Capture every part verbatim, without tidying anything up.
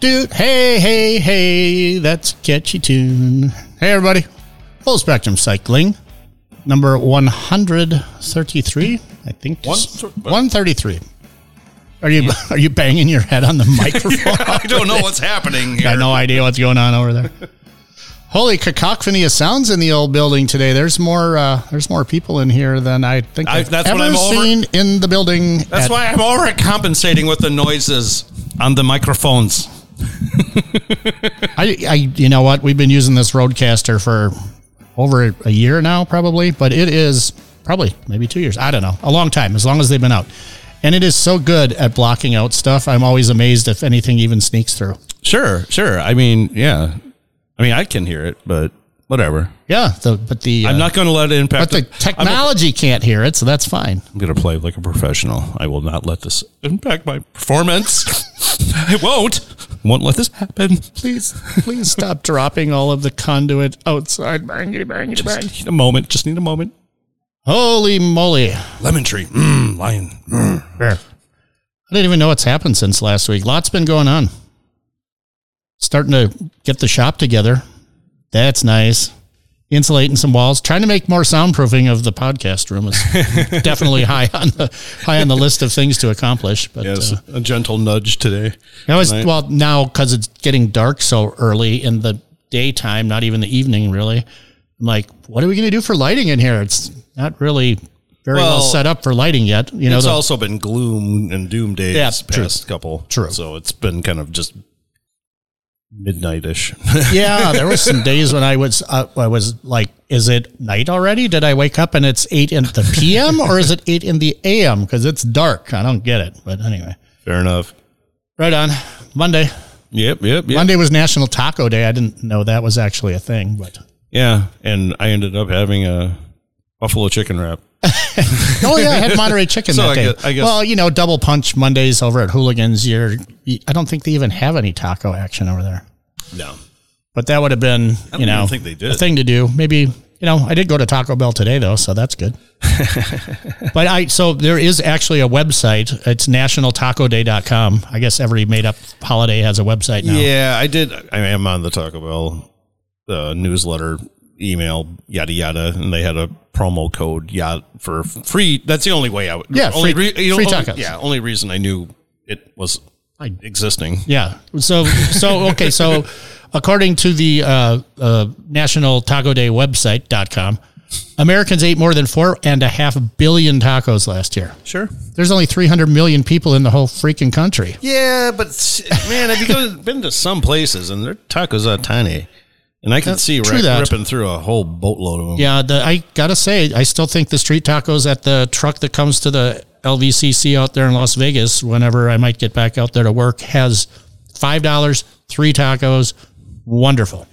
Dude, hey, hey, hey, that's a catchy tune. Hey, everybody. Full Spectrum Cycling, number one thirty-three, I think. One, one thirty-three. Are you are you banging your head on the microphone? yeah, I don't know what's happening here. Got no idea what's going on over there. Holy cacophony of sounds in the old building today. There's more uh, There's more people in here than I think I, I've that's ever what I'm seen over, in the building. That's at, why I'm overcompensating with the noises on the microphones. I, I, you know what? We've been using this Roadcaster for over a year now, probably, but it is probably maybe two years. I don't know. A long time, as long as they've been out. And it is so good at blocking out stuff. I'm always amazed if anything even sneaks through. Sure, sure. I mean, yeah. I mean, I can hear it, but whatever. Yeah, the, but the... I'm uh, not going to let it impact... But the, the technology a, can't hear it, so that's fine. I'm going to play like a professional. I will not let this impact my performance. I won't. Won't let this happen. Please, please stop dropping all of the conduit outside. Bang, bang, just bang. Need a moment. Just need a moment. Holy moly. Lemon tree. Mmm, lion. Mm. Sure. I didn't even know what's happened since last week. Lots been going on. Starting to get the shop together. That's nice. Insulating some walls. Trying to make more soundproofing of the podcast room is definitely high on the high on the list of things to accomplish. But yes, uh, a gentle nudge today. I was, well, now because it's getting dark so early in the daytime, not even the evening really. I'm like, what are we going to do for lighting in here? It's not really very well, well set up for lighting yet. You know, it's the, also been gloom and doom days yeah, past true, couple. True. So it's been kind of just midnight-ish. yeah, there were some days when I was uh, I was like, is it night already? Did I wake up and it's eight in the p m or is it eight in the a m? Because it's dark. I don't get it. But anyway. Fair enough. Right on. Monday. Yep, yep, yep. Monday was National Taco Day. I didn't know that was actually a thing. But yeah, and I ended up having a buffalo chicken wrap. oh, yeah, I had Monterey chicken so that I day. Guess, I guess. Well, you know, double punch Mondays over at Hooligans. You're, I don't think they even have any taco action over there. No. But that would have been, I don't you know, think they did. A thing to do. Maybe, you know, I did go to Taco Bell today, though, so that's good. but I, so there is actually a website. It's national taco day dot com. I guess every made-up holiday has a website now. Yeah, I did. I am on the Taco Bell uh, newsletter email, yada, yada, and they had a promo code yada, for free. That's the only way I would. Yeah, only, free, re, you know, free tacos. Only, yeah, only reason I knew it was existing. Yeah. So, so okay, so according to the uh, uh, National Taco Day website dot com, Americans ate more than four and a half billion tacos last year. Sure. There's only three hundred million people in the whole freaking country. Yeah, but man, I've go, been to some places and their tacos are tiny. And I can That's see ripping that. through a whole boatload of them. Yeah, the, I got to say, I still think the street tacos at the truck that comes to the L V C C out there in Las Vegas, whenever I might get back out there to work, has five dollars, three tacos. Wonderful.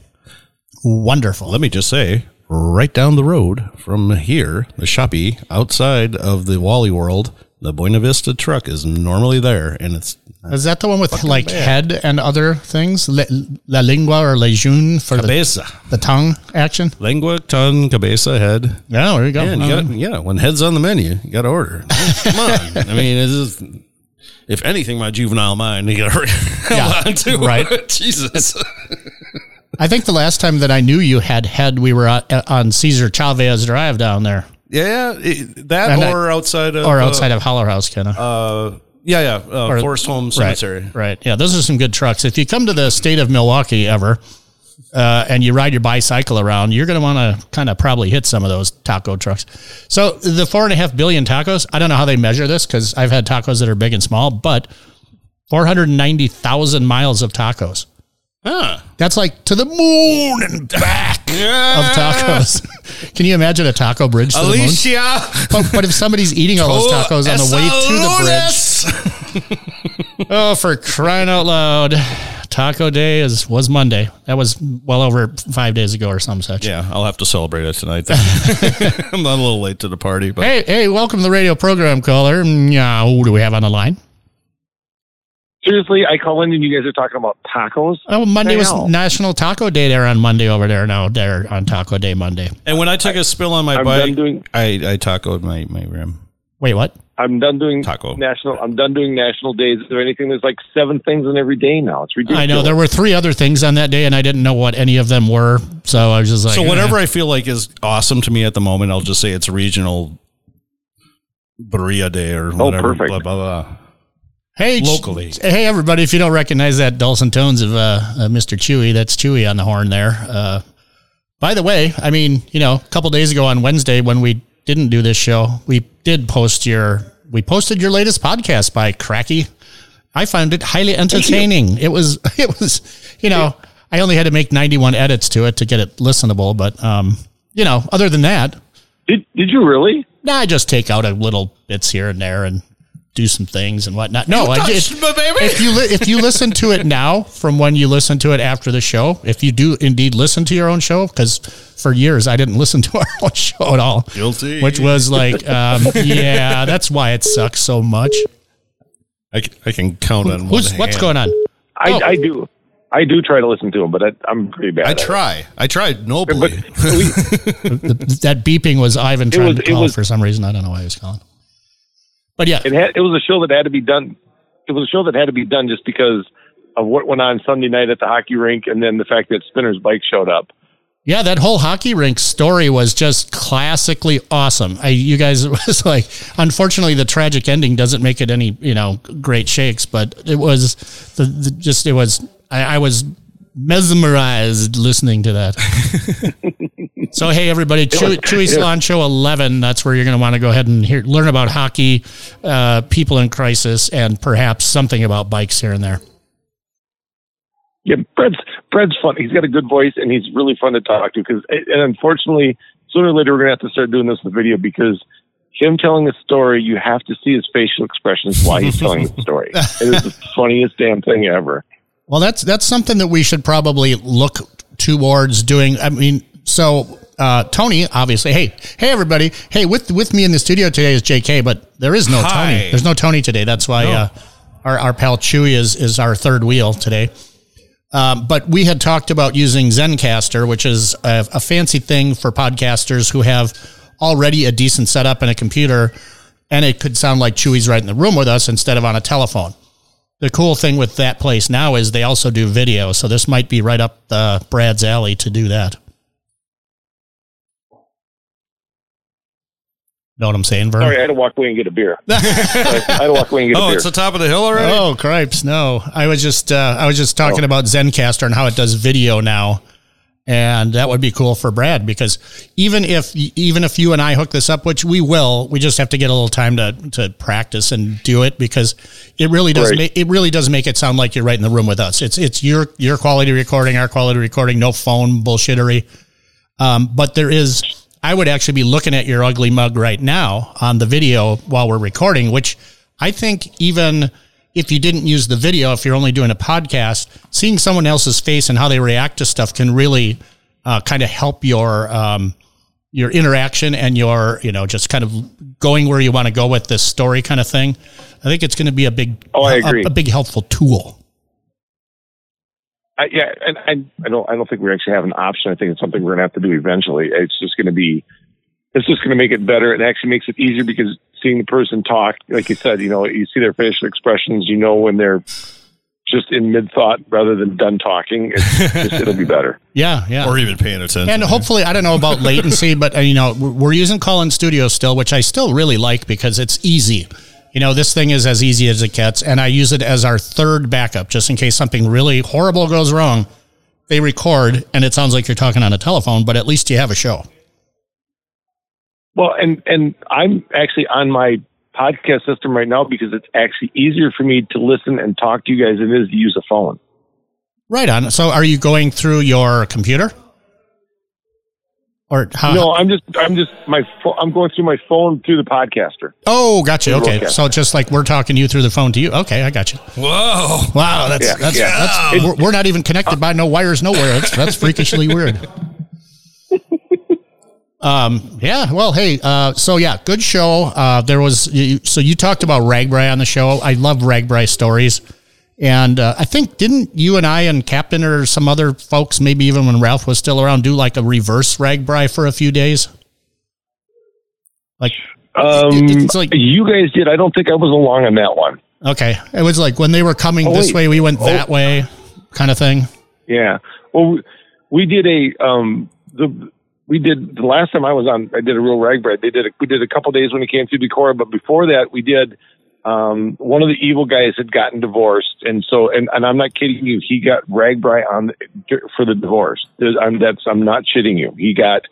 Wonderful. Let me just say, right down the road from here, the shoppy outside of the Wally World, the Buena Vista truck is normally there, and it's... Is that the one with like bad. head and other things? Le, la lengua or lejeune for cabeza. The, the tongue action? Lengua, tongue, cabeza, head. Yeah, there you go. Man, you gotta, yeah, when head's on the menu, you got to order. Come on. I mean, it's just, if anything, my juvenile mind, you got to yeah, on to right? it. Jesus. I think the last time that I knew you had head, we were on Cesar Chavez Drive down there. Yeah, it, that and or I, outside of... Or outside uh, of Holler House, kind of. Uh, Yeah, yeah, uh, or, Forest Home Cemetery. Right, right, yeah, those are some good trucks. If you come to the state of Milwaukee ever uh, and you ride your bicycle around, you're going to want to kind of probably hit some of those taco trucks. So the four and a half billion tacos, I don't know how they measure this because I've had tacos that are big and small, but four hundred ninety thousand miles of tacos. Huh. That's like to the moon and back yeah. of tacos. Can you imagine a taco bridge to Alicia. the moon? But, but if somebody's eating all those tacos on the way to the bridge. oh, for crying out loud. Taco Day is was Monday. That was well over five days ago or some such. Yeah, I'll have to celebrate it tonight. I'm not a little late to the party. But Hey, hey, welcome to the radio program, caller. Yeah, who do we have on the line? Seriously, I call in and you guys are talking about tacos. Oh, Monday was National Taco Day there on Monday over there. Now there on Taco Day Monday. And when I took I, a spill on my I'm bike, doing- I, I tacoed my, my rim. Wait, what? I'm done doing Taco. national. I'm done doing national days. Is there anything? There's like seven things on every day now. It's ridiculous. I know there were three other things on that day, and I didn't know what any of them were. So I was just like, so whatever eh. I feel like is awesome to me at the moment, I'll just say it's regional burrito day or whatever. Oh, perfect. Blah, blah, blah. Hey, locally. Hey, everybody! If you don't recognize that dulcet tones of uh, uh, Mister Chewy, that's Chewy on the horn there. Uh, by the way, I mean, you know, a couple days ago on Wednesday when we didn't do this show, we did post your we posted your latest podcast by Cracky. I found it highly entertaining. It was it was you know, I only had to make ninety-one edits to it to get it listenable, but um you know, other than that. Did did you really? No, nah, I just take out a little bits here and there and do some things and whatnot. No, I, it, if you li- if you listen to it now from when you listen to it after the show, if you do indeed listen to your own show, because for years I didn't listen to our own show at all. Guilty. Which was like, um, yeah, that's why it sucks so much. I, I can count Who, on who's, one what's hand. going on. I, oh. I do. I do try to listen to them, but I, I'm pretty bad. I at try. It. I tried nobly. But we, that beeping was Ivan trying was, to call was, for some reason. I don't know why he was calling. But yeah, it, had, it was a show that had to be done. It was a show that had to be done just because of what went on Sunday night at the hockey rink, and then the fact that Spinner's Bike showed up. Yeah, that whole hockey rink story was just classically awesome. I, you guys, it was like, unfortunately, the tragic ending doesn't make it any, you know, great shakes, but it was the, the just it was. I, I was mesmerized listening to that. So, hey, everybody, Chewy, Chewy Salon Show eleven. That's where you're going to want to go ahead and hear, learn about hockey, uh, people in crisis, and perhaps something about bikes here and there. Yeah, Brad's, Brad's fun. He's got a good voice, and he's really fun to talk to. Because, and unfortunately, sooner or later, we're going to have to start doing this in the video because him telling a story, you have to see his facial expressions while he's telling the story. It is the funniest damn thing ever. Well, that's that's something that we should probably look towards doing. I mean, so uh, Tony, obviously, hey, hey, everybody. Hey, with with me in the studio today is J K, but there is no Hi. Tony. There's no Tony today. That's why no. uh, our, our pal Chewy is, is our third wheel today. Um, but we had talked about using Zencastr, which is a, a fancy thing for podcasters who have already a decent setup and a computer, and it could sound like Chewy's right in the room with us instead of on a telephone. The cool thing with that place now is they also do video, so this might be right up uh, Brad's alley to do that. Know what I'm saying, Vern? Sorry, I had to walk away and get a beer. I had to walk away and get oh, a beer. Oh, it's the top of the hill already? Oh, cripes, no. I was just uh, I was just talking oh. about Zencastr and how it does video now, and that would be cool for Brad, because even if even if you and I hook this up, which we will, we just have to get a little time to, to practice and do it, because it really does right. ma- it really does make it sound like you're right in the room with us. It's it's your your quality recording, our quality recording, no phone bullshittery. Um, but there is... I would actually be looking at your ugly mug right now on the video while we're recording, which I think even if you didn't use the video, if you're only doing a podcast, seeing someone else's face and how they react to stuff can really uh, kind of help your um, your interaction and your, you know, just kind of going where you want to go with this story kind of thing. I think it's going to be a big, oh, I agree. A, a big helpful tool. I, yeah, and I, I don't. I don't think we actually have an option. I think it's something we're going to have to do eventually. It's just going to be. It's just going to make it better. It actually makes it easier because seeing the person talk, like you said, you know, you see their facial expressions. You know when they're just in mid thought rather than done talking. It's just, it'll be better. Yeah, yeah. Or even paying attention. And hopefully, I don't know about latency, but you know, we're using Call-In Studio still, which I still really like because it's easy. You know, this thing is as easy as it gets, and I use it as our third backup, just in case something really horrible goes wrong. They record, and it sounds like you're talking on a telephone, but at least you have a show. Well, and, and I'm actually on my podcast system right now because it's actually easier for me to listen and talk to you guys than it is to use a phone. Right on. So are you going through your computer? Or how? No, I'm just, I'm just, my, fo- I'm going through my phone through the podcaster. Oh, gotcha. Okay, Roadcaster. So just like we're talking to you through the phone to you. Okay, I got you. Whoa, wow, that's yeah, that's, yeah. that's it, we're not even connected by no wires nowhere. That's, that's freakishly weird. Um, yeah. Well, hey, uh, so yeah, good show. Uh, there was you, so you talked about RAGBRAI on the show. I love RAGBRAI stories, and uh, I think didn't you and I and Captain or some other folks, maybe even when Ralph was still around, do like a reverse RAGBRAI for a few days? Like Um, it, it's like you guys did. I don't think I was along on that one. Okay, it was like when they were coming oh, this wait. way, we went oh. that way, kind of thing. Yeah. Well, we did a um the we did the last time I was on. I did a real RAGBRAI. They did a, we did a couple days when it came to Decorah, but before that, we did. Um, one of the evil guys had gotten divorced, and so and, and I'm not kidding you. He got RAGBRAI on the, for the divorce. There's, I'm that's I'm not shitting you. He got.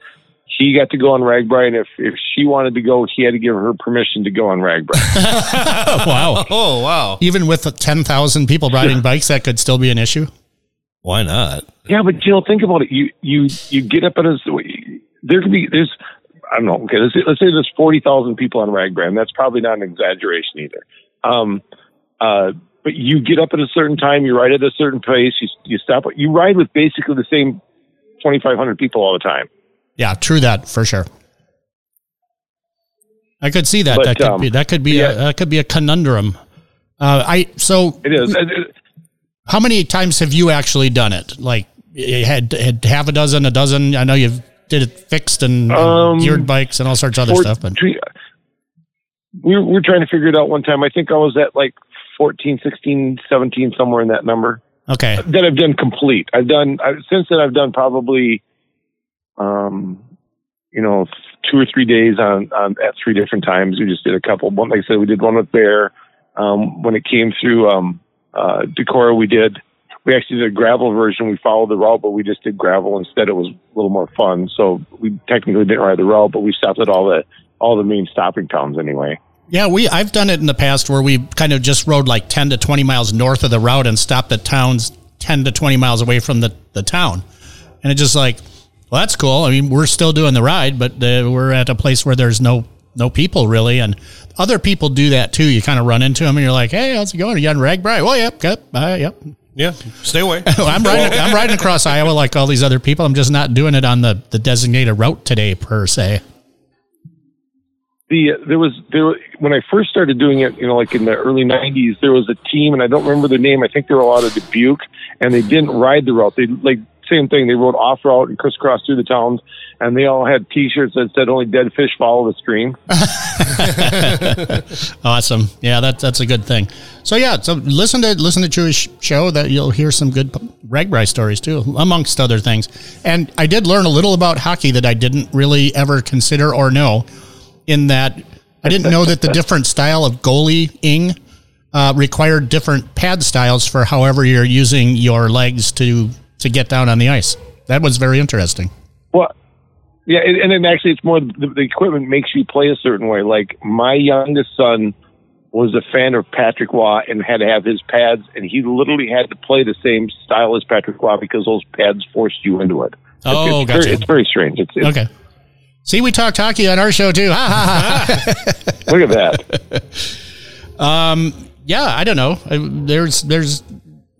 He got to go on RAGBRAI, and if, if she wanted to go, he had to give her permission to go on RAGBRAI. Wow. Oh, wow. Even with ten thousand people riding yeah. bikes, that could still be an issue? Why not? Yeah, but, you know, think about it. You you, you get up at a... There could be... There's... I don't know. Okay, let's say, let's say there's forty thousand people on RAGBRAI, and that's probably not an exaggeration either. Um, uh, but you get up at a certain time, you ride at a certain place, you, you stop... You ride with basically the same twenty-five hundred people all the time. Yeah, true that for sure. I could see that. But, that could um, be that could be yeah. a, that could be a conundrum. Uh, I so it is. How many times have you actually done it? Like you had had half a dozen, a dozen. I know you've did it fixed and, um, and geared bikes and all sorts of other stuff. But we we're, we're trying to figure it out one time. I think I was at like fourteen, sixteen, seventeen, somewhere in that number. Okay, that I've done complete. I've done I, since then. I've done probably. Um, you know, two or three days on, on at three different times. We just did a couple. One, like I said, we did one with Bear. Um, when it came through um, uh, Decorah, we did. We actually did a gravel version. We followed the route, but we just did gravel instead. It was a little more fun. So we technically didn't ride the route, but we stopped at all the all the main stopping towns anyway. Yeah, we I've done it in the past where we kind of just rode like ten to twenty miles north of the route and stopped at towns ten to twenty miles away from the the town, and it just like. Well, that's cool. I mean, we're still doing the ride, but uh, we're at a place where there's no no people really, and other people do that too. You kind of run into them, and you're like, "Hey, how's it going? Are you on RAGBRAI?" Well, yep, yep, uh, yep, yeah. Stay away. I'm riding. I'm riding across Iowa like all these other people. I'm just not doing it on the, the designated route today, per se. The uh, there was there when I first started doing it, you know, like in the early nineties, there was a team, and I don't remember their name. I think they were out of Dubuque, and they didn't ride the route. They like. Same thing. They rode off route and crisscrossed through the towns, and they all had T-shirts that said "Only dead fish follow the stream." Awesome. Yeah, that's that's a good thing. So yeah, so listen to listen to Jewish show that you'll hear some good RAGBRAI stories too, amongst other things. And I did learn a little about hockey that I didn't really ever consider or know. In that, I didn't know that the different style of goalie-ing uh, required different pad styles for however you're using your legs to. to get down on the ice. That was very interesting. Well, yeah, and, and then actually it's more the, the equipment makes you play a certain way. Like my youngest son was a fan of Patrick Waugh and had to have his pads, and he literally had to play the same style as Patrick Waugh because those pads forced you into it. Oh, it's, it's gotcha. Very, it's very strange. It's, it's, okay. See, we talked hockey on our show too. Ha, ha, ha. Look at that. Um, yeah, I don't know. There's, there's,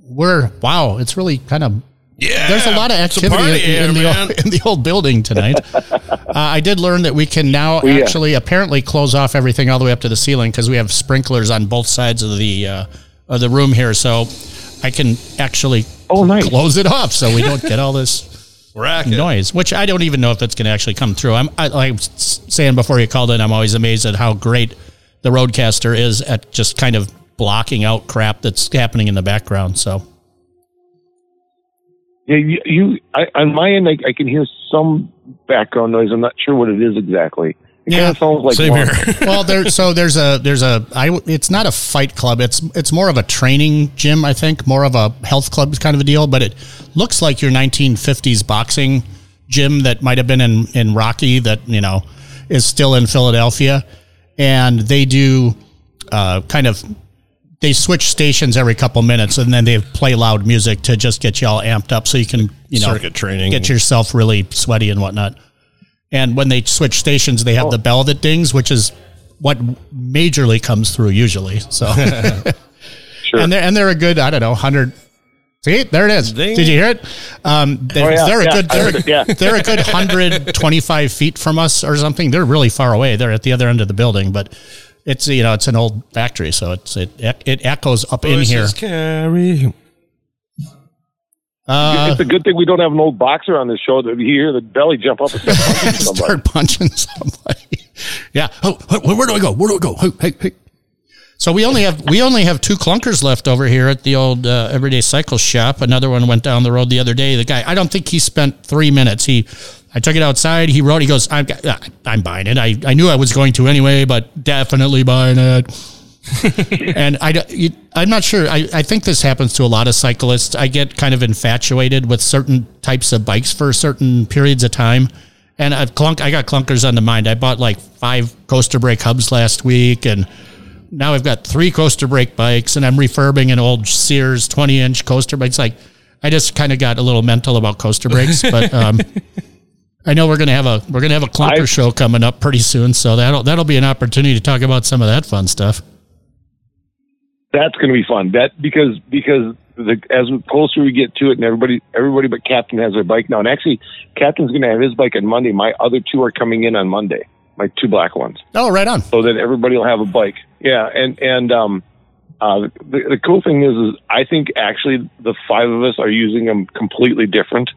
we're, wow, it's really kind of, yeah, there's a lot of activity in, in, the old, in the old building tonight. uh, I did learn that we can now well, actually yeah. apparently close off everything all the way up to the ceiling because we have sprinklers on both sides of the uh, of the room here. So I can actually oh, nice. close it off so we don't get all this noise, which I don't even know if it's going to actually come through. I'm I, like I was saying before you called in, I'm always amazed at how great the Roadcaster is at just kind of blocking out crap that's happening in the background. So. Yeah, you. you I, on my end, I, I can hear some background noise. I'm not sure what it is exactly. It yeah, kind of sounds like same here. Well, there. So there's a there's a. I. It's not a fight club. It's it's more of a training gym. I think more of a health club kind of a deal. But it looks like your nineteen fifties boxing gym that might have been in in Rocky that you know is still in Philadelphia, and they do uh, kind of. They switch stations every couple minutes, and then they play loud music to just get you all amped up so you can, you know, circuit training, get yourself really sweaty and whatnot. And when they switch stations, they have oh. the bell that dings, which is what majorly comes through usually. So, sure. and they're and they're a good, I don't know, hundred. See, there it is. Ding. Did you hear it? Um, they're, oh, yeah, they're a yeah, good, they're, it, yeah. they're a good one hundred twenty-five feet from us or something. They're really far away. They're at the other end of the building, but. It's, you know, it's an old factory, so it's it it echoes up Voices in here. Carry. Uh, it's a good thing we don't have an old boxer on this show that you hear the belly jump up and start punching somebody. Start punching somebody. Yeah. Oh, where do I go? Where do I go? Hey, hey, hey. So we only have we only have two clunkers left over here at the old uh, Everyday Cycle Shop. Another one went down the road the other day. The guy, I don't think he spent three minutes. He, I took it outside. He wrote. He goes, I'm I'm buying it. I, I knew I was going to anyway, but definitely buying it. And I, you, I'm not sure. I, I think this happens to a lot of cyclists. I get kind of infatuated with certain types of bikes for certain periods of time. And I've clunk. I got clunkers on the mind. I bought like five coaster brake hubs last week, and now I've got three coaster brake bikes, and I'm refurbing an old Sears twenty-inch coaster bike. It's like I just kind of got a little mental about coaster brakes, but um, I know we're gonna have a we're gonna have a clunker I've, show coming up pretty soon, so that'll that'll be an opportunity to talk about some of that fun stuff. That's going to be fun. That because because the, as we closer we get to it, and everybody everybody but Captain has their bike now. And actually, Captain's going to have his bike on Monday. My other two are coming in on Monday. My two black ones. Oh, right on. So then everybody will have a bike. Yeah, and and um, uh, the, the cool thing is, is I think actually the five of us are using them completely different.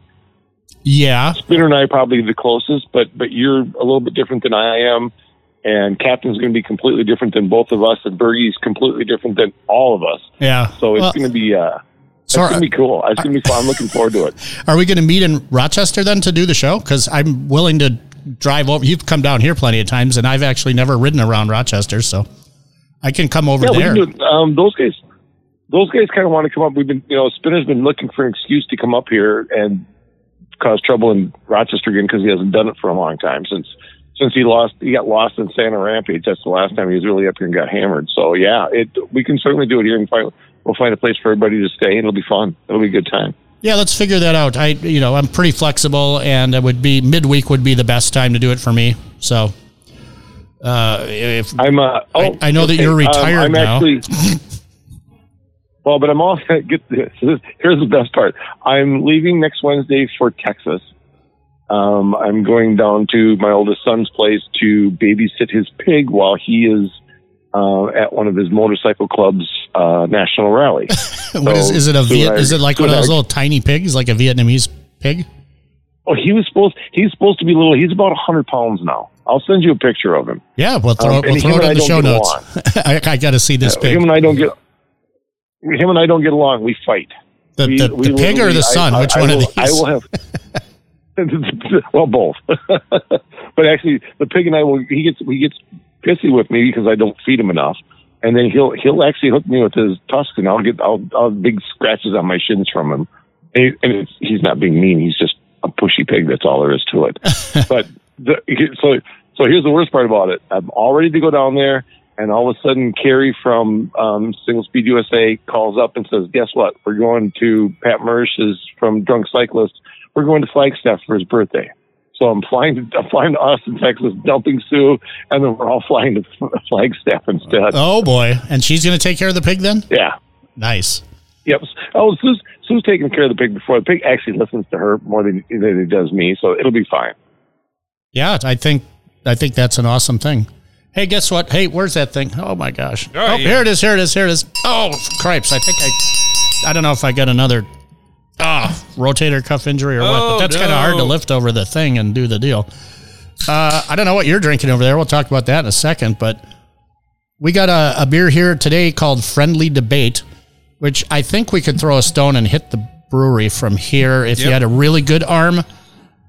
Yeah, Spinner and I are probably the closest, but but you're a little bit different than I am. And Captain's going to be completely different than both of us, and Bergie's completely different than all of us. Yeah. So it's well, going to be uh, it's so going to be cool. It's going to be fun. I'm looking forward to it. Are we going to meet in Rochester then to do the show? Because I'm willing to drive over. You've come down here plenty of times, and I've actually never ridden around Rochester, so I can come over yeah, there. We can do it. Um, those guys, those guys kind of want to come up. We've been, you know, Spinner's been looking for an excuse to come up here and cause trouble in Rochester again because he hasn't done it for a long time since. Since he lost, he got lost in Santa Rampage. That's the last time he was really up here and got hammered. So yeah, it we can certainly do it here, and find, we'll find a place for everybody to stay, and it'll be fun. It'll be a good time. Yeah, let's figure that out. I, you know, I'm pretty flexible, and it would be midweek would be the best time to do it for me. So, uh, if I'm, uh, oh, I, I know okay. that you're retired um, I'm now. Actually, well, but I'm also get this. Here's the best part. I'm leaving next Wednesday for Texas. Um, I'm going down to my oldest son's place to babysit his pig while he is uh, at one of his motorcycle club's uh, national rally. What so, is, is it a Viet, I, is it like one of those I, little tiny pigs, like a Vietnamese pig? Oh, he was supposed he's supposed to be little. He's about one hundred pounds now. I'll send you a picture of him. Yeah, we'll throw, um, we'll throw it in the show notes. I, I got to see this uh, pig. Him and I don't get him and I don't get along. We fight. The, we, the, we the pig or the son? I, Which I, one I will, of these? I will have. Well, both. But actually, the pig and I will—he gets—he gets pissy with me because I don't feed him enough, and then he'll—he'll he'll actually hook me with his tusks, and I'll get—I'll I'll big scratches on my shins from him. And, and it's, he's not being mean; he's just a pushy pig. That's all there is to it. But the, so, so here's the worst part about it: I'm all ready to go down there, and all of a sudden, Carrie from um, Single Speed U S A calls up and says, "Guess what? We're going to Pat Marish's from Drunk Cyclist. We're going to Flagstaff for his birthday." So I'm flying to, I'm flying to Austin, Texas, dumping Sue, and then we're all flying to Flagstaff instead. Oh, boy. And she's going to take care of the pig then? Yeah. Nice. Yep. Oh, Sue's, Sue's taking care of the pig before. The pig actually listens to her more than, than it does me, so it'll be fine. Yeah, I think I think that's an awesome thing. Hey, guess what? Hey, where's that thing? Oh, my gosh. Oh, oh yeah. Here it is, here it is, here it is. Oh, cripes. I think I, I don't know if I got another... Ah, oh, rotator cuff injury or what? Oh, but that's no. kind of hard to lift over the thing and do the deal. Uh, I don't know what you're drinking over there. We'll talk about that in a second. But we got a, a beer here today called Friendly Debate, which I think we could throw a stone and hit the brewery from here if yep. you had a really good arm.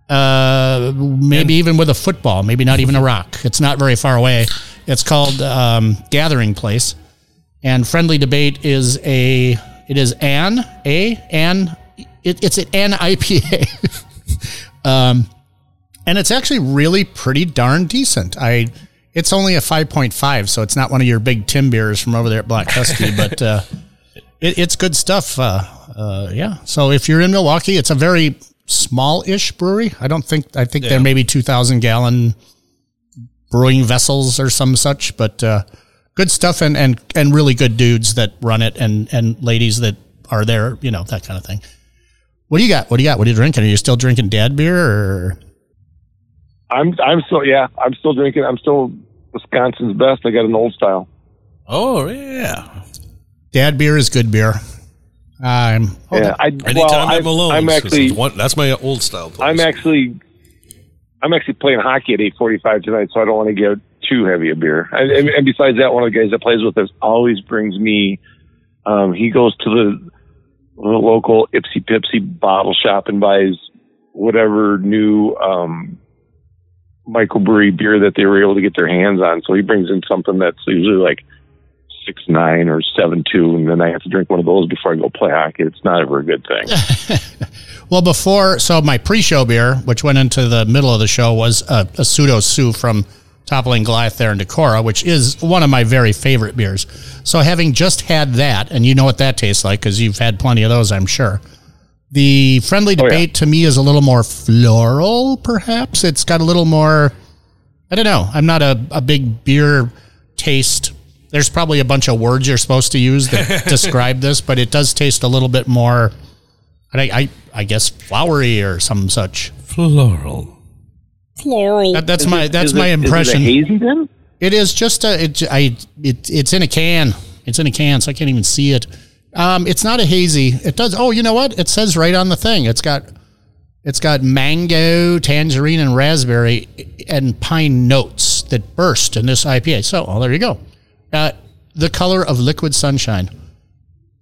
Uh, maybe and- even with a football. Maybe not even a rock. It's not very far away. It's called um, Gathering Place, and Friendly Debate is a. It is an a an. It, it's an I P A, um, and it's actually really pretty darn decent. I, it's only a five point five, so it's not one of your big Tim beers from over there at Black Husky, but uh, it, it's good stuff. Uh, uh, yeah. So if you're in Milwaukee, it's a very small-ish brewery. I don't think I think yeah. they're maybe two thousand gallon brewing vessels or some such, but uh, good stuff and, and and really good dudes that run it and and ladies that are there, you know, that kind of thing. What do you got? What do you got? What are you drinking? Are you still drinking dad beer? Or? I'm I'm still, yeah, I'm still drinking. I'm still Wisconsin's best. I got an Old Style. Oh, yeah. Dad beer is good beer. I'm yeah, I, Anytime well, I'm alone. I'm actually, one, that's my Old Style place. I'm actually, I'm actually playing hockey at eight forty-five tonight, so I don't want to get too heavy a beer. And, and, and besides that, one of the guys that plays with us always brings me, um, he goes to the, the local Ipsy Pipsy bottle shop and buys whatever new um, microbrewery beer that they were able to get their hands on. So he brings in something that's usually like six nine or seven two, and then I have to drink one of those before I go play hockey. It's not ever a good thing. Well, before, so my pre-show beer, which went into the middle of the show, was a, a Pseudo Sioux from Toppling Goliath there in Decorah, which is one of my very favorite beers. So having just had that, and you know what that tastes like because you've had plenty of those, I'm sure. The Friendly Debate, oh, yeah. to me, is a little more floral, perhaps. It's got a little more, I don't know. I'm not a, a big beer taste. There's probably a bunch of words you're supposed to use that describe this, but it does taste a little bit more, I, I, I guess, flowery or some such. Floral. Floral. That, that's is my it, that's my it, impression. Is it a hazy then? It is just a, it, I, it, it's in a can. It's in a can, so I can't even see it. Um, it's not a hazy. It does. Oh, you know what? It says right on the thing. It's got, it's got mango, tangerine, and raspberry, and pine notes that burst in this I P A. So, oh, there you go. Uh, the color of liquid sunshine,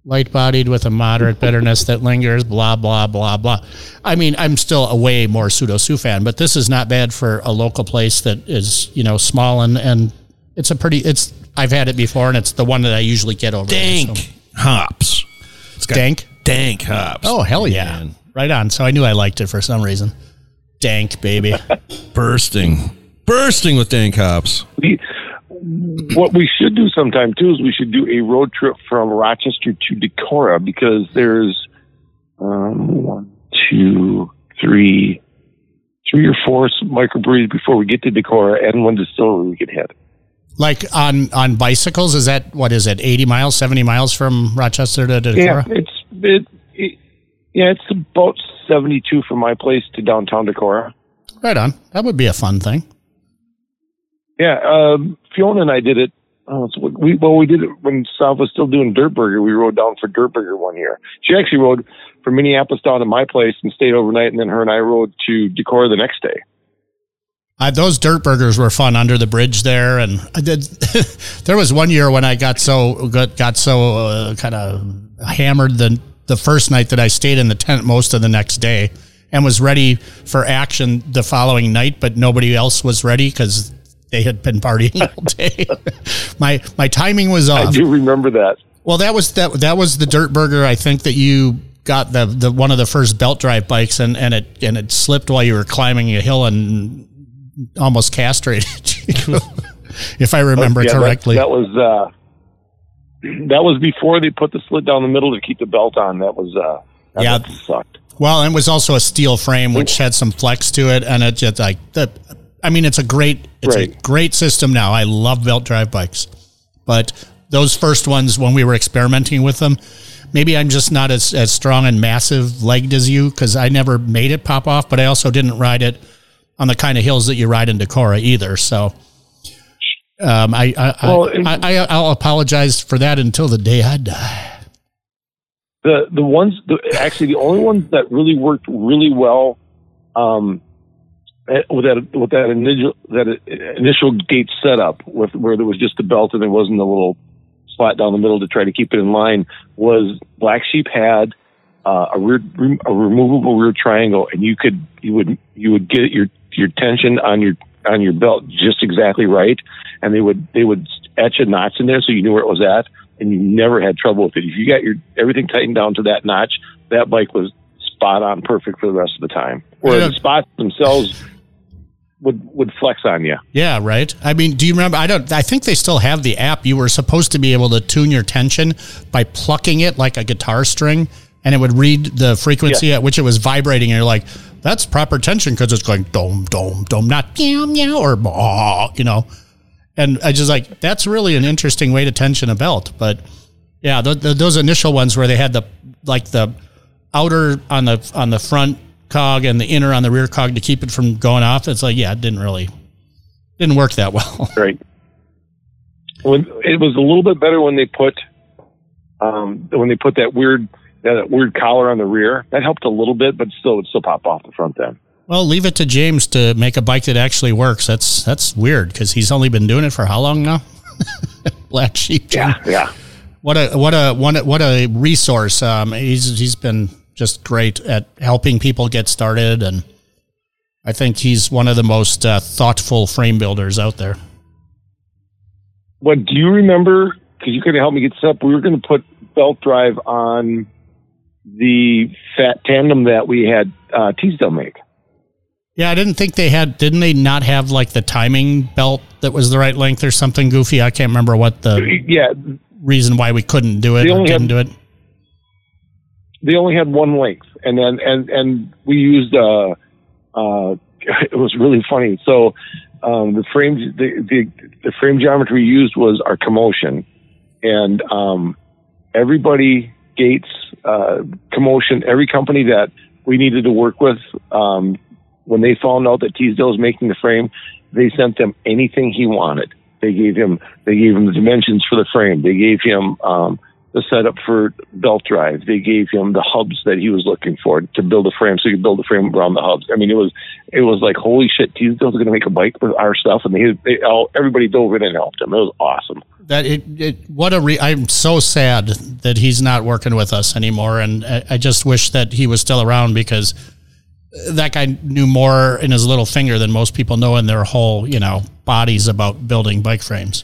light-bodied with a moderate bitterness that lingers. Blah blah blah blah. I mean, I'm still a way more Pseudo Sioux fan, but this is not bad for a local place that is, you know, small and and it's a pretty. It's I've had it before, and it's the one that I usually get over. Dank. There, so. Hops. It's got dank? Dank hops. Oh, hell yeah. Man. Right on. So I knew I liked it for some reason. Dank, baby. Bursting. Bursting with dank hops. We, what we should do sometime, too, is we should do a road trip from Rochester to Decorah, because there's um, one, two, three, three or four microbreweries before we get to Decorah, and one distillery we could hit. Like on, on bicycles, is that, what is it, eighty miles, seventy miles from Rochester to Decorah? Yeah, it's, it, it, yeah, it's about seventy-two from my place to downtown Decorah. Right on. That would be a fun thing. Yeah, um, Fiona and I did it. Oh, so we, well, we did it when South was still doing Dirt Burger. We rode down for Dirt Burger one year. She actually rode from Minneapolis down to my place and stayed overnight, and then her and I rode to Decorah the next day. Uh, those Dirt Burgers were fun under the bridge there, and I did. There was one year when I got so got, got so uh, kind of hammered the the first night that I stayed in the tent most of the next day, and was ready for action the following night, but nobody else was ready because they had been partying all day. my my timing was off. I do remember that. Well, that was that that was the Dirt Burger. I think that you got the the one of the first belt drive bikes, and and it and it slipped while you were climbing a hill and almost castrated you, if I remember oh, yeah, correctly. That, that was uh, that was before they put the slit down the middle to keep the belt on. That was uh, that yeah, sucked. Well, it was also a steel frame, which had some flex to it, and it just like the. I mean, it's a great it's right. a great system now. I love belt drive bikes, but those first ones when we were experimenting with them, maybe I'm just not as as strong and massive legged as you because I never made it pop off, but I also didn't ride it on the kind of hills that you ride in Decorah either. So um, I, I, well, I, I, I'll apologize for that until the day I die. The, the ones, the, actually the only ones that really worked really well um, with that, with that initial, that initial gate setup with where there was just the belt and there wasn't a little slot down the middle to try to keep it in line was Black Sheep had uh, a rear, a removable rear triangle. And you could, you would, you would get your, your tension on your on your belt just exactly right, and they would they would etch a notch in there so you knew where it was at, and you never had trouble with it. If you got your everything tightened down to that notch, that bike was spot on, perfect for the rest of the time. Whereas yeah. the spots themselves would would flex on you. Yeah, right. I mean, do you remember? I don't. I think they still have the app. You were supposed to be able to tune your tension by plucking it like a guitar string, and it would read the frequency yeah. at which it was vibrating, and you're like, that's proper tension because it's going dom, dom, dom, not meow, meow, or bah, you know. And I just like, that's really an interesting way to tension a belt. But yeah, the, the, those initial ones where they had the, like the outer on the, on the front cog and the inner on the rear cog to keep it from going off. It's like, yeah, it didn't really, didn't work that well. Right. When it was a little bit better when they put, um, when they put that weird, that weird collar on the rear, that helped a little bit, but still, it would still pop off the front then. Well, leave it to James to make a bike that actually works. That's that's weird because he's only been doing it for how long now? Black Sheep. Jim. Yeah, yeah. What a what a what a resource. Um, he's he's been just great at helping people get started, and I think he's one of the most uh, thoughtful frame builders out there. What do you remember? Because you could help me get set up. We were going to put belt drive on the fat tandem that we had uh, Teasdale make. Yeah, I didn't think they had. Didn't they not have like the timing belt that was the right length or something goofy? I can't remember what the yeah. reason why we couldn't do it or didn't had, do it. They only had one length, and then and and we used uh uh it was really funny. So um, the frame the, the the frame geometry we used was our Commotion, and um, everybody Gates uh, Commotion. Every company that we needed to work with, um, when they found out that Teasdale was making the frame, they sent them anything he wanted. They gave him they gave him the dimensions for the frame. They gave him um, the setup for belt drive. They gave him the hubs that he was looking for to build a frame, so he could build a frame around the hubs. I mean, it was it was like, holy shit, Teasdale's going to make a bike with our stuff, and they, they all everybody dove in and helped him. It was awesome. That it, it what a re- I'm so sad that he's not working with us anymore, and I, I just wish that he was still around because that guy knew more in his little finger than most people know in their whole, you know, bodies about building bike frames.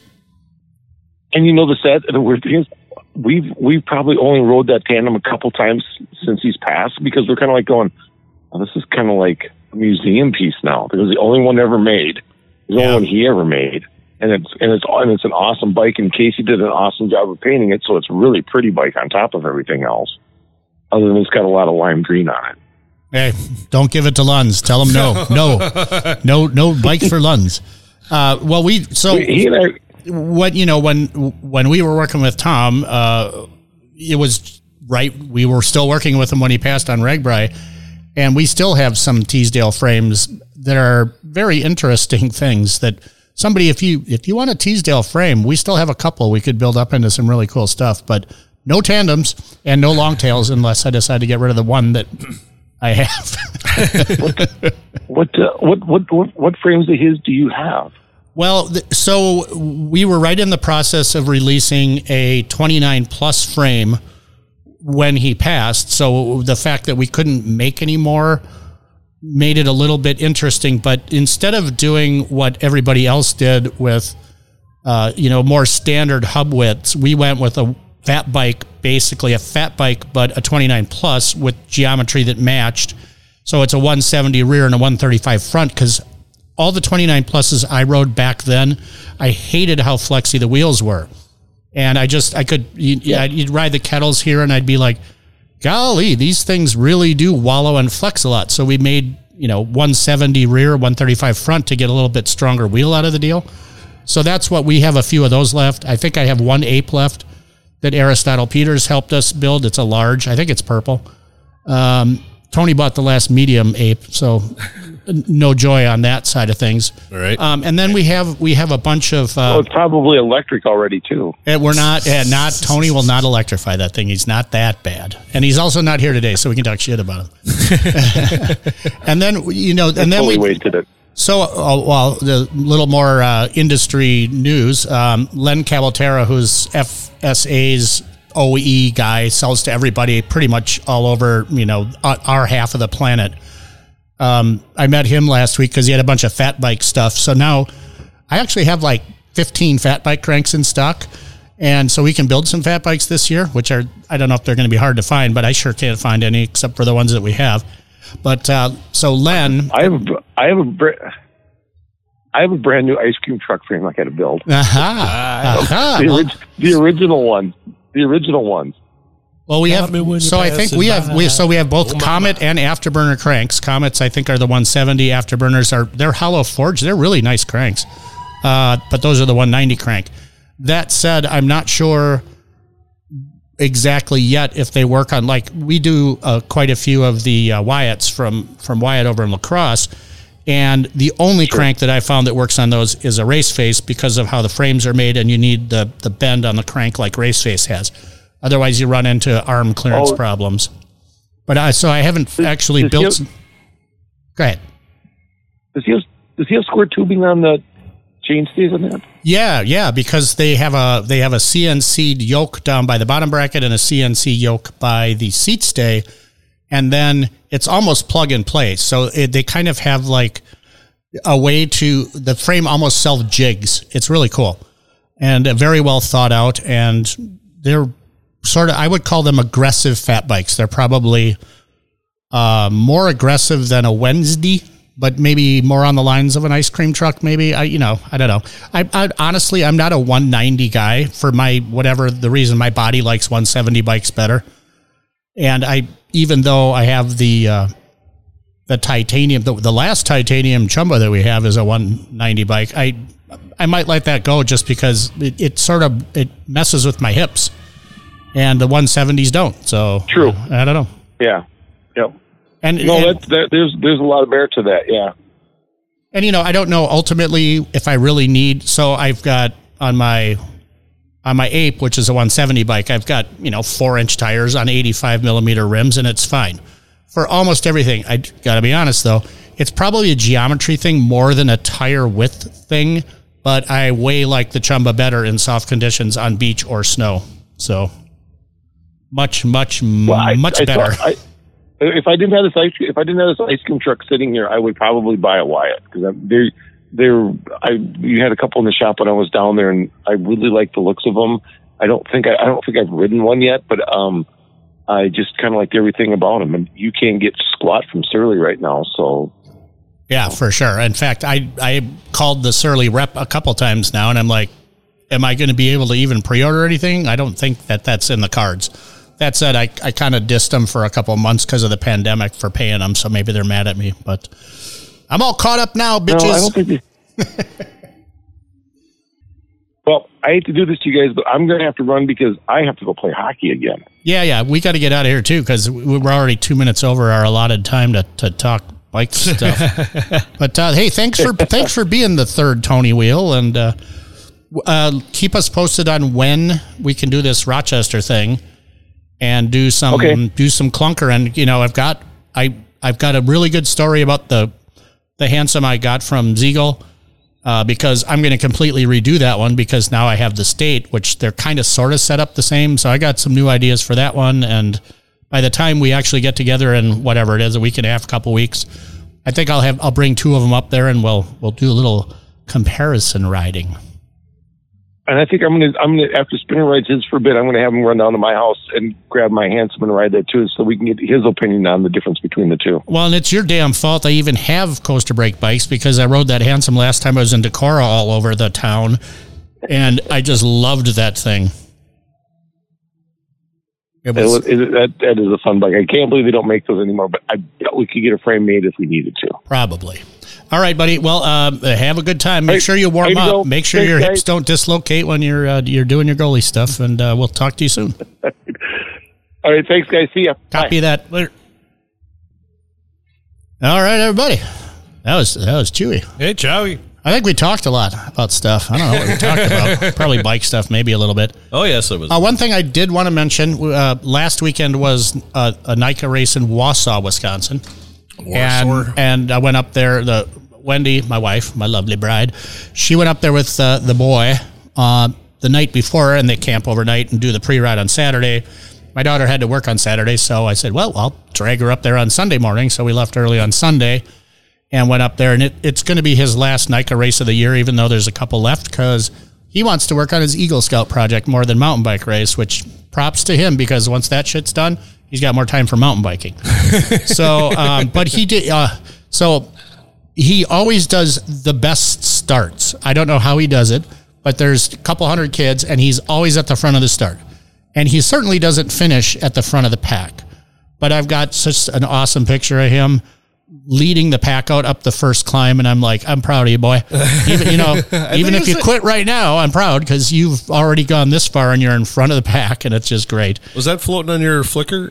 And you know the sad, the weird thing is, we've we've probably only rode that tandem a couple times since he's passed because we're kind of like going, oh, this is kind of like a museum piece now. It was the only one ever made. It was the yeah. only one he ever made, and it's and it's and it's an awesome bike. And Casey did an awesome job of painting it, so it's a really pretty bike on top of everything else. Other than it's got a lot of lime green on it. Hey, don't give it to Lunds. Tell him no, no, no, no bike for Lunds. Uh, well, we so. He and I, What you know when when we were working with Tom, uh, it was right. We were still working with him when he passed on RAGBRAI, and we still have some Teasdale frames that are very interesting things. That somebody, if you if you want a Teasdale frame, we still have a couple we could build up into some really cool stuff. But no tandems and no long tails unless I decide to get rid of the one that I have. what, what, uh, what what what what frames of his do you have? Well, so we were right in the process of releasing a twenty-nine plus frame when he passed. So the fact that we couldn't make any more made it a little bit interesting. But instead of doing what everybody else did with, uh, you know, more standard hub widths, we went with a fat bike, basically a fat bike, but a twenty-nine plus with geometry that matched. So it's a one seventy rear and a one thirty-five front because all the twenty-nine pluses I rode back then, I hated how flexy the wheels were. And I just, I could, you, yeah. I'd, you'd ride the kettles here and I'd be like, golly, these things really do wallow and flex a lot. So we made, you know, one seventy rear, one thirty-five front to get a little bit stronger wheel out of the deal. So that's what we have a few of those left. I think I have one ape left that Aristotle Peters helped us build. It's a large, I think it's purple. Um, Tony bought the last medium ape, so no joy on that side of things. All right. Um, and then we have we have a bunch of. Uh, oh, it's probably electric already too. And we're not and not Tony will not electrify that thing. He's not that bad, and he's also not here today, so we can talk shit about him. and then you know, and I then totally we wasted it. So, uh, well, a little more uh, industry news. Um, Len Cavalterra, who's F S A's O E guy, sells to everybody pretty much all over, you know, our half of the planet. Um, I met him last week because he had a bunch of fat bike stuff. So now I actually have like fifteen fat bike cranks in stock. And so we can build some fat bikes this year, which are, I don't know if they're going to be hard to find, but I sure can't find any except for the ones that we have. But uh, so Len, I have, I have a br- I have a brand new ice cream truck frame I got to build. Aha, aha. the, orig- the original one. The original ones. Well, we have. So I think we have. We so we have both Comet and Afterburner cranks. Comets, I think, are the one seventy. Afterburners are they're hollow forged. They're really nice cranks, uh, but those are the one ninety crank. That said, I'm not sure exactly yet if they work on like we do uh, quite a few of the uh, Wyatts from from Wyatt over in La Crosse, and the only sure. crank that I found that works on those is a Race Face because of how the frames are made, and you need the, the bend on the crank like Race Face has. Otherwise, you run into arm clearance oh. problems. But I so I haven't actually does built. Have, some, go ahead. Does he have, does he have square tubing on the chain stays on that? Yeah, yeah, because they have a they have a C N C yoke down by the bottom bracket and a C N C yoke by the seat stay, and then it's almost plug and play. So it, they kind of have like a way to the frame almost self jigs. It's really cool and very well thought out, and they're sort of, I would call them aggressive fat bikes. They're probably uh, more aggressive than a Wednesday, but maybe more on the lines of an ice cream truck. Maybe I, you know, I don't know. I, I honestly, I'm not a one ninety guy for my, whatever the reason, my body likes one seventy bikes better. And I, even though I have the, uh, the titanium, the, the last titanium Chumba that we have is a one ninety bike. I, I might let that go just because it, it sort of, it messes with my hips and the one seventies don't. So true. I, I don't know. Yeah. Yep. And, no, and, that, that, there's there's a lot of merit to that, yeah. And, you know, I don't know ultimately if I really need, so I've got on my on my Ape, which is a one seventy bike, I've got, you know, four-inch tires on eighty-five millimeter rims, and it's fine for almost everything. I got to be honest, though, it's probably a geometry thing more than a tire width thing, but I weigh like the Chumba better in soft conditions on beach or snow. So much, much, well, I, much I, better. I, I, If I didn't have this ice, if I didn't have this ice cream truck sitting here, I would probably buy a Wyatt because they're they're. I you had a couple in the shop when I was down there, and I really like the looks of them. I don't think I, I don't think I've ridden one yet, but um, I just kind of liked everything about them. And you can't get squat from Surly right now, so yeah, for sure. In fact, I I called the Surly rep a couple times now, and I'm like, am I going to be able to even pre-order anything? I don't think that that's in the cards. That said, I, I kind of dissed them for a couple of months because of the pandemic for paying them, so maybe they're mad at me. But I'm all caught up now, bitches. No, I don't think they... Well, I hate to do this to you guys, but I'm going to have to run because I have to go play hockey again. Yeah, yeah. We got to get out of here, too, because we're already two minutes over our allotted time to, to talk bike stuff. But, uh, hey, thanks for thanks for being the third Tony Wheel, and uh, uh, keep us posted on when we can do this Rochester thing. And do some okay. do some clunker, and you know I've got I I've got a really good story about the the Handsome I got from Ziegel uh, because I'm going to completely redo that one because now I have the state, which they're kind of sort of set up the same. So I got some new ideas for that one, and by the time we actually get together in whatever it is, a week and a half, a couple weeks, I think I'll have I'll bring two of them up there, and we'll we'll do a little comparison riding. And I think I'm gonna I'm gonna after Spinner rides his for a bit, I'm gonna have him run down to my house and grab my Handsome and ride that too, so we can get his opinion on the difference between the two. Well, and it's your damn fault I even have coaster brake bikes because I rode that Handsome last time I was in Decorah all over the town, and I just loved that thing. It was, it was, it, that that is a fun bike. I can't believe they don't make those anymore, but I bet we could get a frame made if we needed to. Probably. All right, buddy. Well, um, have a good time. Make hey, sure you warm you up. Go. Make sure hey, your hey. hips don't dislocate when you're uh, you're doing your goalie stuff, and uh, we'll talk to you soon. All right. Thanks, guys. See ya. Copy Bye. That. Later. All right, everybody. That was that was Chewy. Hey, Chewy. I think we talked a lot about stuff. I don't know what we talked about. Probably bike stuff, maybe a little bit. Oh, yes, it was. Uh, one thing I did want to mention, uh, last weekend was uh, a N I C A race in Wausau, Wisconsin. And, and I went up there, the Wendy, my wife, my lovely bride, she went up there with uh, the boy uh, the night before, and they camp overnight and do the pre-ride on Saturday. My daughter had to work on Saturday, so I said, well, I'll drag her up there on Sunday morning. So we left early on Sunday and went up there, and it, it's going to be his last N I C A race of the year, even though there's a couple left, because he wants to work on his Eagle Scout project more than mountain bike race, which props to him, because once that shit's done, he's got more time for mountain biking. So, um, but he did. Uh, so he always does the best starts. I don't know how he does it, but there's a couple hundred kids, and he's always at the front of the start. And he certainly doesn't finish at the front of the pack. But I've got such an awesome picture of him leading the pack out up the first climb, and I'm like, I'm proud of you, boy. Even, you know, even if you quit right now, I'm proud because you've already gone this far and you're in front of the pack, and it's just great. Was that floating on your Flickr?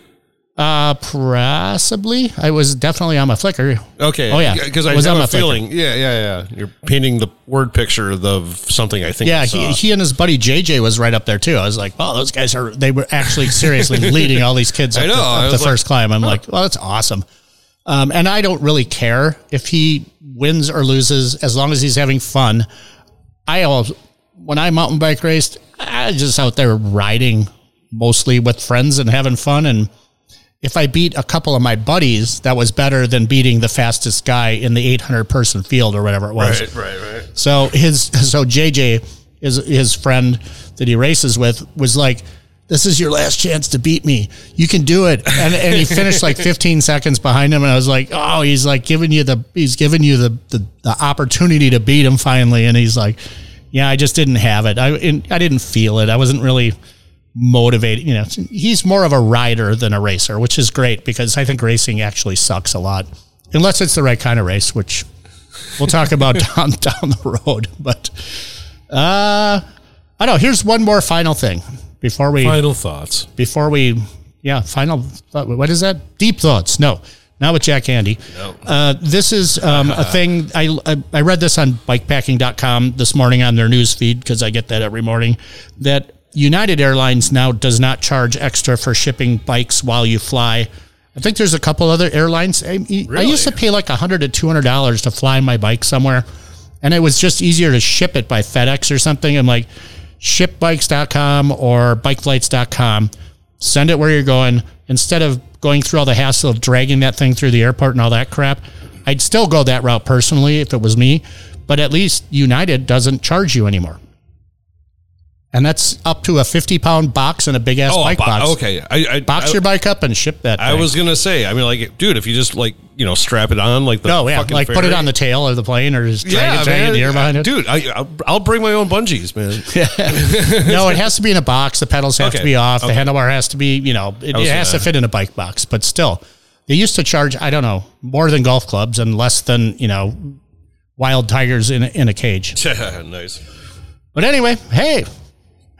Uh, possibly. I was definitely on my Flickr. Okay. Oh yeah, because I was have on a feeling. Flickr. Yeah, yeah, yeah. You're painting the word picture of something. I think. Yeah, I he, he and his buddy J J was right up there too. I was like, wow, those guys are. They were actually seriously leading all these kids up I know. The, up the like, first climb. I'm huh. like, well, that's awesome. Um, and I don't really care if he wins or loses, as long as he's having fun. I always, when I mountain bike raced, I was just out there riding mostly with friends and having fun. And if I beat a couple of my buddies, that was better than beating the fastest guy in the eight hundred person field or whatever it was. Right, right, right. So his, so J J, his, his friend that he races with, was like, this is your last chance to beat me. You can do it. And and he finished like fifteen seconds behind him. And I was like, oh, he's like giving you the, he's giving you the, the, the opportunity to beat him finally. And he's like, yeah, I just didn't have it. I, I didn't feel it. I wasn't really motivated. You know, he's more of a rider than a racer, which is great, because I think racing actually sucks a lot, unless it's the right kind of race, which we'll talk about down, down the road. But uh, I don't know. Here's one more final thing. Before we final thoughts. Before we, yeah, final thought. What is that? Deep thoughts. No, not with Jack Handy. No. Uh, this is um, a thing. I, I I read this on bikepacking dot com this morning on their news feed, because I get that every morning. That United Airlines now does not charge extra for shipping bikes while you fly. I think there's a couple other airlines. I, really? I used to pay like one hundred dollars to two hundred dollars to fly my bike somewhere, and it was just easier to ship it by FedEx or something. I'm like, ship bikes dot com or bike flights dot com, send it where you're going. Instead of going through all the hassle of dragging that thing through the airport and all that crap, I'd still go that route personally if it was me, but at least United doesn't charge you anymore. And that's up to a fifty pound box and a big ass oh, bike bo- box. Okay. I, I box I, your bike up and ship that. I thing. was going to say, I mean, like, dude, if you just like, you know, strap it on, like the no, yeah, fucking like ferry. Put it on the tail of the plane, or just drag yeah, it, drag man, it in the air behind it. Dude, I, I'll bring my own bungees, man. No, it has to be in a box. The pedals have okay. to be off. Okay. The handlebar has to be, you know, it, it has that. to fit in a bike box, but still they used to charge, I don't know, more than golf clubs and less than, you know, wild tigers in, in a cage. Nice. But anyway, hey,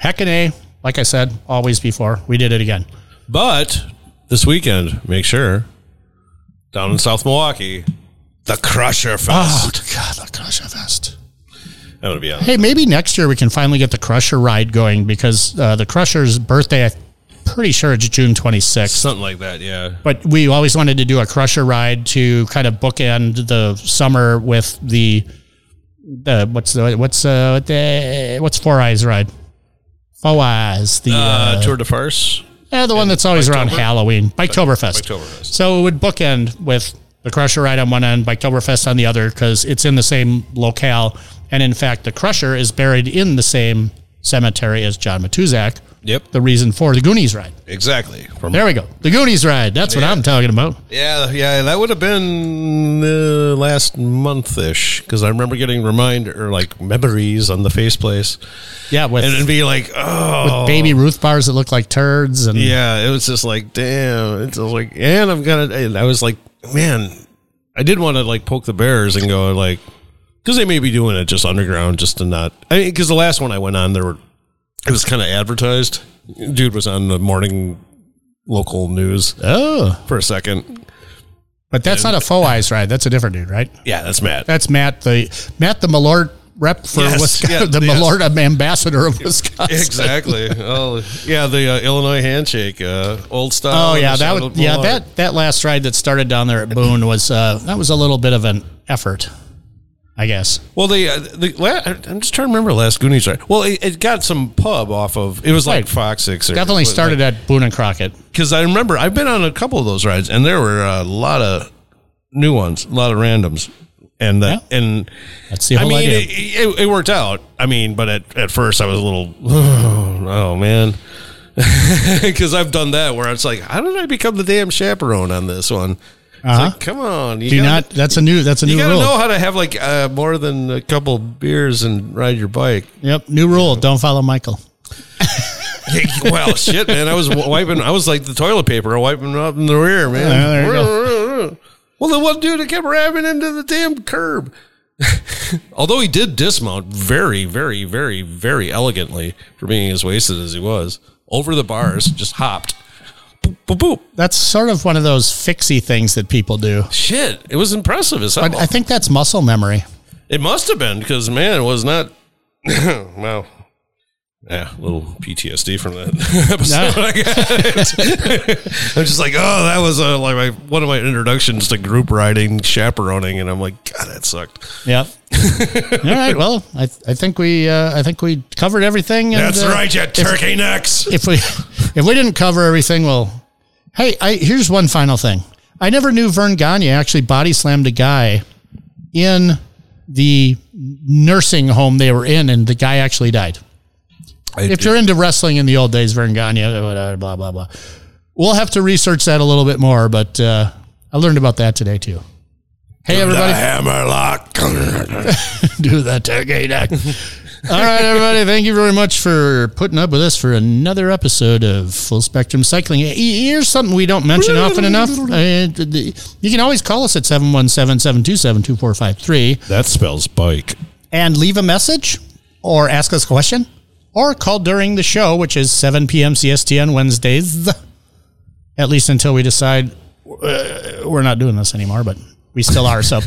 heckin' A, like I said, always before, we did it again. But this weekend, make sure, down in South Milwaukee, the Crusher Fest. Oh, God, the Crusher Fest. That would be awesome. Hey, maybe next year we can finally get the Crusher ride going, because uh, the Crusher's birthday, I'm pretty sure it's June twenty-sixth. Something like that, yeah. But we always wanted to do a Crusher ride to kind of bookend the summer with the, uh, what's the, what's uh, the, what's Four Eyes ride? Oh, eyes the uh, uh, Tour de Farce. Yeah, the one that's always Biketober? around Halloween. Biketoberfest. Biketoberfest. So it would bookend with the Crusher ride on one end, Biketoberfest on the other, because it's in the same locale. And in fact, the Crusher is buried in the same cemetery as John Matuzak. Yep. The reason for the Goonies ride. Exactly. From there we go. The Goonies ride. That's yeah. what I'm talking about. Yeah, yeah. That would have been uh, last month-ish, because I remember getting reminder, or like memories on the face place. Yeah. With, and it'd be like, oh. With baby Ruth bars that look like turds. And yeah, it was just like, damn. It's like, and I've got it. And I was like, man, I did want to like poke the bears and go like, because they may be doing it just underground just to not, I mean, because the last one I went on, there were, it was kind of advertised. Dude was on the morning local news oh. for a second. But that's and, not a Faux Eyes ride. That's a different dude, right? Yeah, that's Matt. That's Matt, the Matt the Malort rep for yes. Wisconsin, yeah, the yes. Malort ambassador of Wisconsin. Exactly. Oh, yeah, the uh, Illinois handshake, uh, Old Style. Oh, yeah, that would, yeah that, that last ride that started down there at Boone was, uh, that was a little bit of an effort, I guess. Well, they, uh, the la- I'm just trying to remember last Goonies ride. Well, it, it got some pub off of, it was right. like Fox six. Or, Definitely started like, at Boone and Crockett. Because I remember, I've been on a couple of those rides, and there were a lot of new ones, a lot of randoms. And that, yeah. and that's the whole I mean, idea. It, it, it worked out. I mean, but at, at first I was a little, oh, oh man. Because I've done that where it's like, how did I become the damn chaperone on this one? Uh-huh. Like, come on! You Do gotta, not. That's a new. That's a new rule. You gotta rule. know how to have like uh, more than a couple beers and ride your bike. Yep. New rule: you know. Don't follow Michael. Well, shit, man. I was wiping. I was like the toilet paper, wiping up in the rear, man. Oh, well, the one dude that kept ramming into the damn curb. Although he did dismount very, very, very, very elegantly for being as wasted as he was, over the bars, just hopped. Boop, boop. That's sort of one of those fixie things that people do. Shit, it was impressive as hell. But I think that's muscle memory. It must have been, because, man, it was not... Wow. Yeah, a little P T S D from that episode. No. I guess. I'm just like, oh, that was uh, like my, one of my introductions to group riding, chaperoning, and I'm like, God, that sucked. Yeah. All right. Well, I th- I think we uh, I think we covered everything. And, that's uh, right, you turkey if, necks. If we if we didn't cover everything, well, hey, I here's one final thing. I never knew Verne Gagne actually body slammed a guy in the nursing home they were in, and the guy actually died. I if did. You're into wrestling in the old days, Verne Gagne, blah, blah, blah. We'll have to research that a little bit more, but uh, I learned about that today, too. Hey, do everybody. The hammerlock. Do the turkey neck. All right, everybody. Thank you very much for putting up with us for another episode of Full Spectrum Cycling. Here's something we don't mention often enough. You can always call us at seven one seven, seven two seven, two four five three. That spells bike. And leave a message or ask us a question. Or call during the show, which is seven p.m. C S T on Wednesdays, at least until we decide uh, we're not doing this anymore, but we still are. So,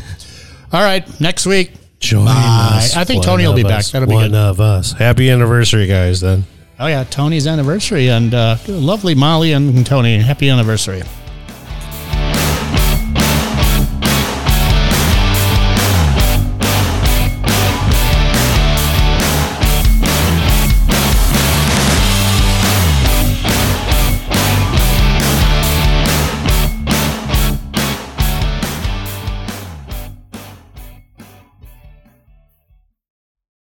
all right, next week. Join bye. Us. I think Tony will be us. Back. That'll one be good. One of us. Happy anniversary, guys, then. Oh, yeah, Tony's anniversary, and uh, lovely Molly and Tony. Happy anniversary.